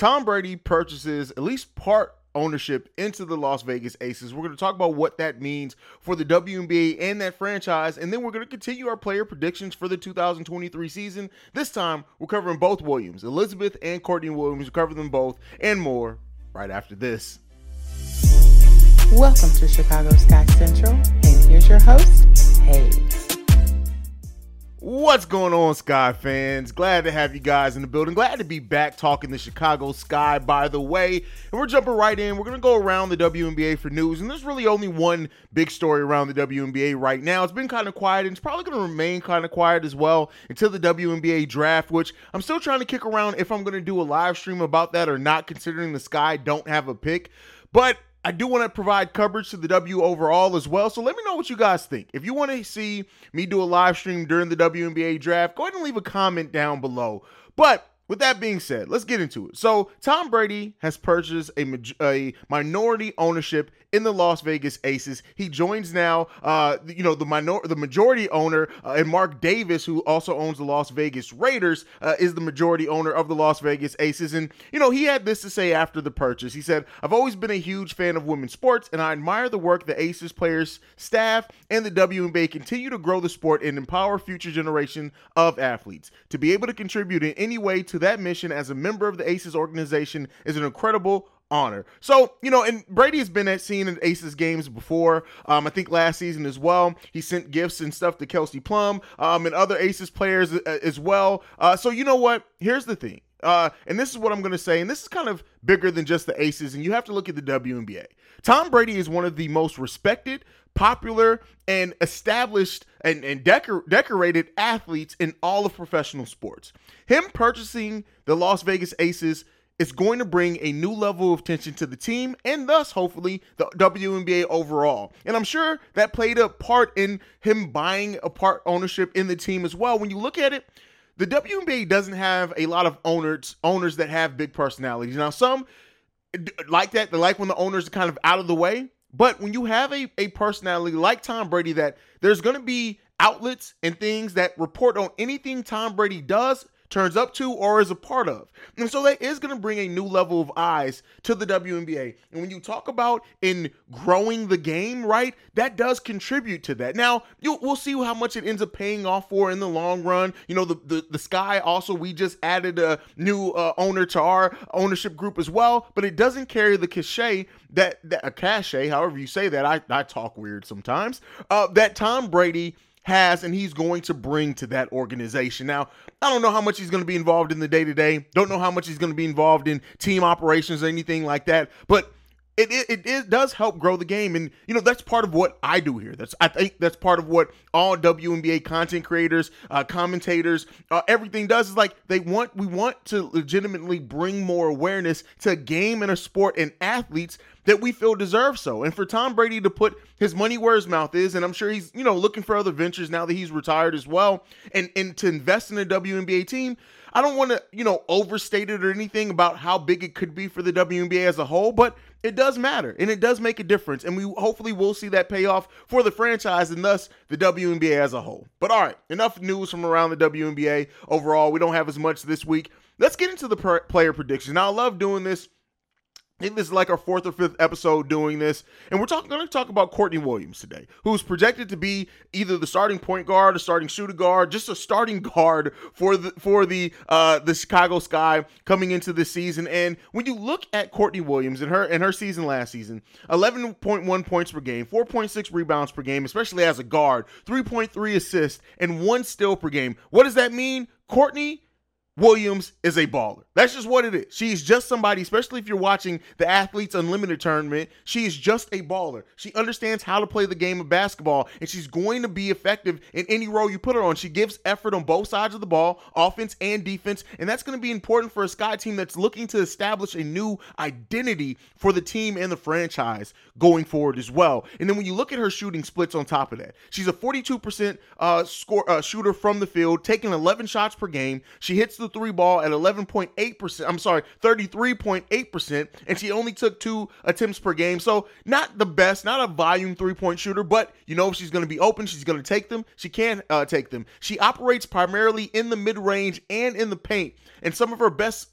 Tom Brady purchases at least part ownership into the Las Vegas Aces. We're going to talk about what that means for the WNBA and that franchise, and then we're going to continue our player predictions for the 2023 season. This time, we're covering both Williams, Elizabeth and Courtney Williams. We'll cover them both and more right after this. Welcome to Chicago Sky Central, and here's your host, Hayes. What's going on, Sky fans? Glad to have you guys in the building. Glad to be back talking the Chicago Sky, by the way. And we're jumping right in. We're going to go around the WNBA for news. And there's really only one big story around the WNBA right now. It's been kind of quiet, and it's probably going to remain kind of quiet as well until the WNBA draft, which I'm still trying to kick around if I'm going to do a live stream about that or not, considering the Sky don't have a pick. But I do want to provide coverage to the W overall as well, so let me know what you guys think. If you want to see me do a live stream during the WNBA draft, go ahead and leave a comment down below. But with that being said, let's get into it. So Tom Brady has purchased a minority ownership in the Las Vegas Aces. He joins now, the majority owner, and Mark Davis, who also owns the Las Vegas Raiders, is the majority owner of the Las Vegas Aces. And, you know, he had this to say after the purchase. He said, "I've always been a huge fan of women's sports, and I admire the work the Aces players, staff, and the WNBA continue to grow the sport and empower future generation of athletes. To be able to contribute in any way to that mission as a member of the Aces organization is an incredible honor." So, you know, and Brady has been seen in Aces games before. I think last season as well, he sent gifts and stuff to Kelsey Plum and other Aces players as well. So, you know what? Here's the thing. And this is what I'm going to say, and this is kind of bigger than just the Aces, and you have to look at the WNBA. Tom Brady is one of the most respected, popular, and established and decorated athletes in all of professional sports. Him purchasing the Las Vegas Aces is going to bring a new level of attention to the team and thus, hopefully, the WNBA overall. And I'm sure that played a part in him buying a part ownership in the team as well. When you look at it, the WNBA doesn't have a lot of owners that have big personalities. Now, some like that. They like when the owners are kind of out of the way. But when you have a personality like Tom Brady, that there's going to be outlets and things that report on anything Tom Brady does, turns up to, or is a part of. And so that is going to bring a new level of eyes to the WNBA. And when you talk about in growing the game, right, that does contribute to that. Now, we'll see how much it ends up paying off for in the long run. You know, the Sky also, we just added a new owner to our ownership group as well, but it doesn't carry the cachet that however you say that, I talk weird sometimes, that Tom Brady has and he's going to bring to that organization. Now, I don't know how much he's going to be involved in the day-to-day. Don't know how much he's going to be involved in team operations or anything like that. But it does help grow the game. And, you know, that's part of what I do here. I think that's part of what all WNBA content creators, commentators, everything does is like we want to legitimately bring more awareness to a game and a sport and athletes that we feel deserve so. And for Tom Brady to put his money where his mouth is, and I'm sure he's, you know, looking for other ventures now that he's retired as well, and to invest in a WNBA team, I don't want to, you know, overstate it or anything about how big it could be for the WNBA as a whole, but it does matter, and it does make a difference, and we hopefully will see that pay off for the franchise and thus the WNBA as a whole. But all right, enough news from around the WNBA overall. We don't have as much this week. Let's get into the player predictions. Now, I love doing this. I think this is like our fourth or fifth episode doing this, and we're going to talk about Courtney Williams today, who's projected to be either the starting point guard, a starting shooting guard, just a starting guard for the Chicago Sky coming into this season. And when you look at Courtney Williams and her season last season, 11.1 points per game, 4.6 rebounds per game, especially as a guard, 3.3 assists, and 1 steal per game. What does that mean? Courtney Williams is a baller. That's just what it is. She's just somebody, especially if you're watching the Athletes Unlimited tournament, she is just a baller. She understands how to play the game of basketball, and she's going to be effective in any role you put her on. She gives effort on both sides of the ball, offense and defense, and that's going to be important for a Sky team that's looking to establish a new identity for the team and the franchise going forward as well. And then when you look at her shooting splits on top of that, she's a 42% shooter from the field, taking 11 shots per game. She hits the three ball at 11.8%. I'm sorry, 33.8%. And she only took 2 attempts per game. So not the best, not a volume three-point shooter, but you know, if she's going to be open, she's going to take them. She can take them. She operates primarily in the mid-range and in the paint. And some of her best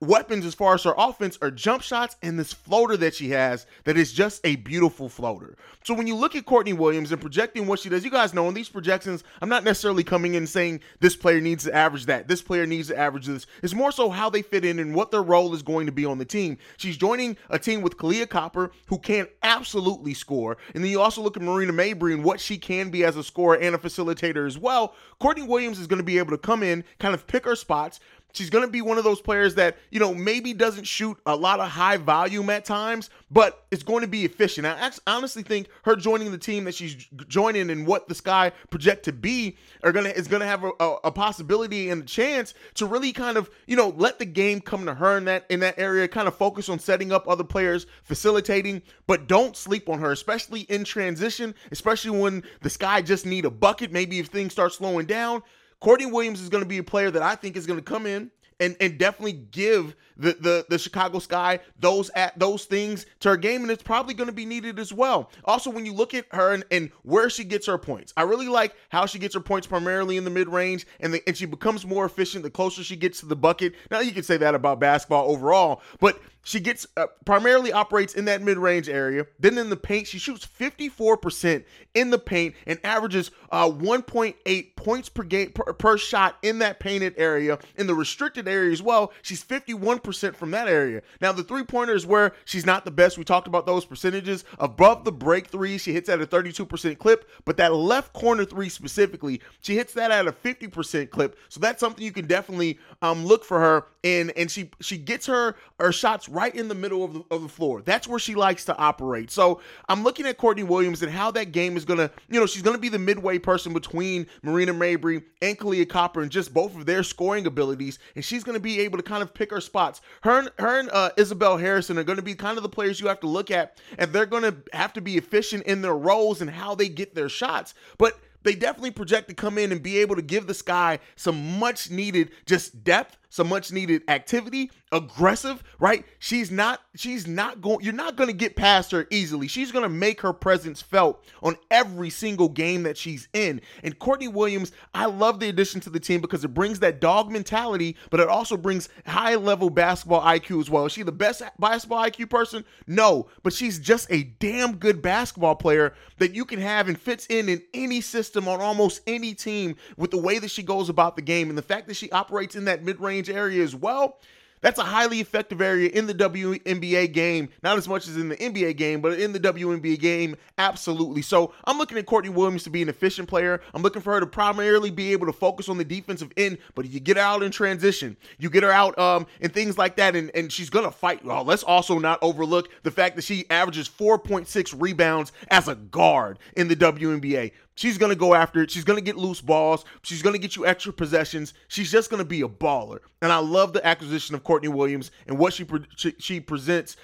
weapons as far as her offense are jump shots and this floater that she has that is just a beautiful floater. So when you look at Courtney Williams and projecting what she does, you guys know in these projections, I'm not necessarily coming in saying this player needs to average that, this player needs to average this. It's more so how they fit in and what their role is going to be on the team. She's joining a team with Kahleah Copper, who can absolutely score. And then you also look at Marina Mabrey and what she can be as a scorer and a facilitator as well. Courtney Williams is going to be able to come in, kind of pick her spots. She's going to be one of those players that, you know, maybe doesn't shoot a lot of high volume at times, but it's going to be efficient. I honestly think her joining the team that she's joining and what the Sky project to be is going to have a possibility and a chance to really kind of, you know, let the game come to her in that area, kind of focus on setting up other players, facilitating, but don't sleep on her, especially in transition, especially when the Sky just need a bucket. Maybe if things start slowing down, Courtney Williams is going to be a player that I think is going to come in and definitely give the Chicago Sky those things to her game, and it's probably going to be needed as well. Also, when you look at her and where she gets her points, I really like how she gets her points primarily in the mid-range, and she becomes more efficient the closer she gets to the bucket. Now, you can say that about basketball overall, but she gets primarily operates in that mid-range area. Then in the paint, she shoots 54% in the paint and averages 1.8 points per game per shot in that painted area. In the restricted area as well, she's 51% from that area. Now, the three-pointer is where she's not the best. We talked about those percentages. Above the break three, she hits at a 32% clip, but that left corner three specifically, she hits that at a 50% clip. So that's something you can definitely look for her in, and she gets her shots right in the middle of the floor. That's where she likes to operate. So I'm looking at Courtney Williams and how that game is going to, you know, she's going to be the midway person between Marina Mabrey and Kahleah Copper and just both of their scoring abilities. And she's going to be able to kind of pick her spots. Her and Isabel Harrison are going to be kind of the players you have to look at, and they're going to have to be efficient in their roles and how they get their shots. But they definitely project to come in and be able to give the Sky some much needed just depth, some much needed activity, aggressive, right? You're not going to get past her easily. She's going to make her presence felt on every single game that she's in. And Courtney Williams, I love the addition to the team because it brings that dog mentality, but it also brings high level basketball IQ as well. Is she the best basketball IQ person? No, but she's just a damn good basketball player that you can have and fits in any system on almost any team with the way that she goes about the game. And the fact that she operates in that mid-range area as well, that's a highly effective area in the WNBA game. Not as much as in the NBA game, but in the WNBA game, absolutely. So I'm looking at Courtney Williams to be an efficient player. I'm looking for her to primarily be able to focus on the defensive end, but you get her out in transition. You get her out and things like that, and she's going to fight. Well, let's also not overlook the fact that she averages 4.6 rebounds as a guard in the WNBA. She's going to go after it. She's going to get loose balls. She's going to get you extra possessions. She's just going to be a baller. And I love the acquisition of Courtney Williams and what she presents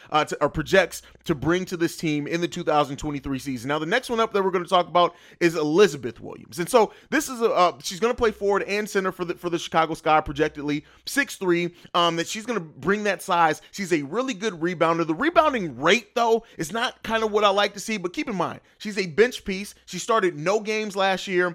or projects to bring to this team in the 2023 season. Now, the next one up that we're going to talk about is Elizabeth Williams. And so this is she's going to play forward and center for the Chicago Sky projectedly, 6'3", that she's going to bring that size. She's a really good rebounder. The rebounding rate, though, is not kind of what I like to see, but keep in mind, she's a bench piece. She started no games last year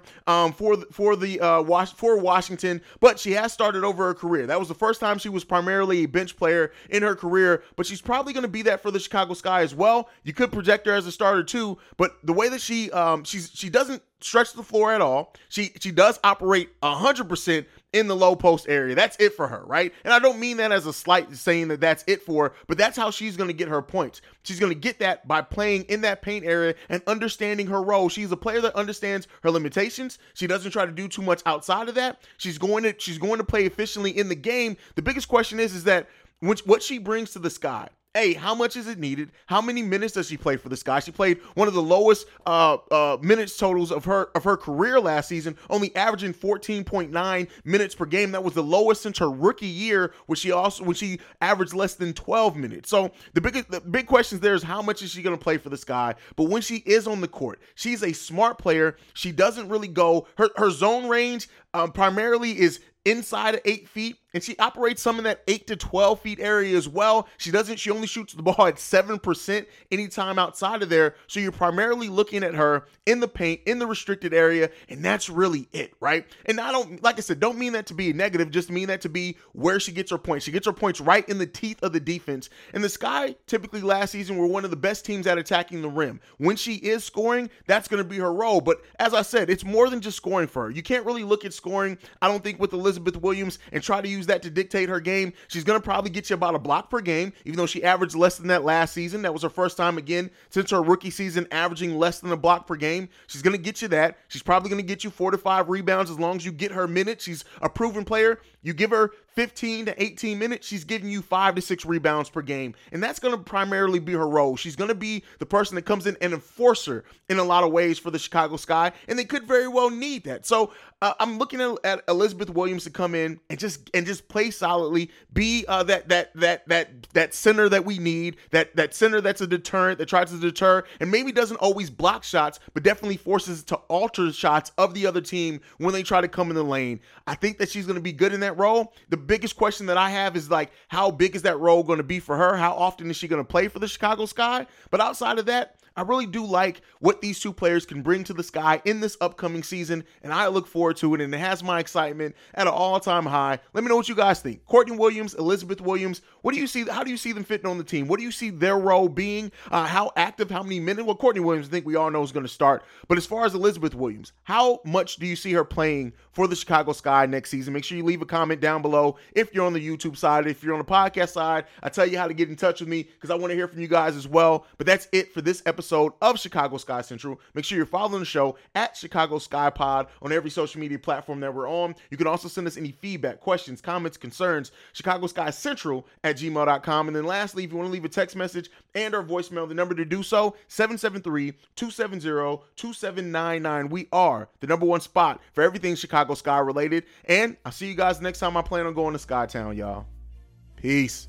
for Washington, but she has started over her career. That was the first time she was primarily a bench player in her career, but she's probably going to be that for the Chicago Sky as well. You could project her as a starter too, but the way that she doesn't stretch the floor at all. She does operate 100% in the low post area. That's it for her, right? And I don't mean that as a slight saying that that's it for her, but that's how she's going to get her points. She's going to get that by playing in that paint area and understanding her role. She's a player that understands her limitations. She doesn't try to do too much outside of that. She's going to play efficiently in the game. The biggest question is that what she brings to the Sky. Hey, how much is it needed? How many minutes does she play for the Sky? She played one of the lowest minutes totals of her career last season, only averaging 14.9 minutes per game. That was the lowest since her rookie year, when she averaged less than 12 minutes. So the big questions there is how much is she going to play for the Sky? But when she is on the court, she's a smart player. She doesn't really go her zone range primarily is inside of 8 feet And she operates some in that 8 to 12 feet area as well. She only shoots the ball at 7% anytime outside of there. So you're primarily looking at her in the paint, in the restricted area, and that's really it, right? And don't mean that to be negative, just mean that to be where she gets her points. She gets her points right in the teeth of the defense. And the Sky typically last season were one of the best teams at attacking the rim. When she is scoring, that's going to be her role. But as I said, it's more than just scoring for her. You can't really look at scoring, I don't think, with Elizabeth Williams and try to use that to dictate her game. She's going to probably get you about a block per game, even though she averaged less than that last season. That was her first time, again, since her rookie season, averaging less than a block per game. She's going to get you that. She's probably going to get you 4 to 5 rebounds as long as you get her minutes. She's a proven player. You give her 15 to 18 minutes, she's giving you 5 to 6 rebounds per game. And that's going to primarily be her role. She's going to be the person that comes in and enforcer in a lot of ways for the Chicago Sky, and they could very well need that. So I'm looking at Elizabeth Williams to come in and just play solidly, be that center that we need, that center that's a deterrent, that tries to deter and maybe doesn't always block shots, but definitely forces to alter shots of the other team when they try to come in the lane. I think that she's going to be good in that role. The biggest question that I have is, like, how big is that role going to be for her? How often is she going to play for the Chicago Sky? But outside of that, I really do like what these two players can bring to the Sky in this upcoming season, and I look forward to it, and it has my excitement at an all-time high. Let me know what you guys think. Courtney Williams, Elizabeth Williams, what do you see? How do you see them fitting on the team? What do you see their role being? How active? How many minutes? Well, Courtney Williams, I think we all know, is going to start. But as far as Elizabeth Williams, how much do you see her playing for the Chicago Sky next season? Make sure you leave a comment down below if you're on the YouTube side. If you're on the podcast side, I tell you how to get in touch with me because I want to hear from you guys as well. But that's it for this episode of Chicago Sky Central. Make sure you're following the show at Chicago Sky Pod on every social media platform that we're on. You can also send us any feedback, questions, comments, concerns, ChicagoSkyCentral@gmail.com. And then lastly, if you want to leave a text message and or voicemail, the number to do so, 773-270-2799. We are the number one spot for everything Chicago Sky related. And I'll see you guys next time. I plan on going to Skytown, y'all. Peace.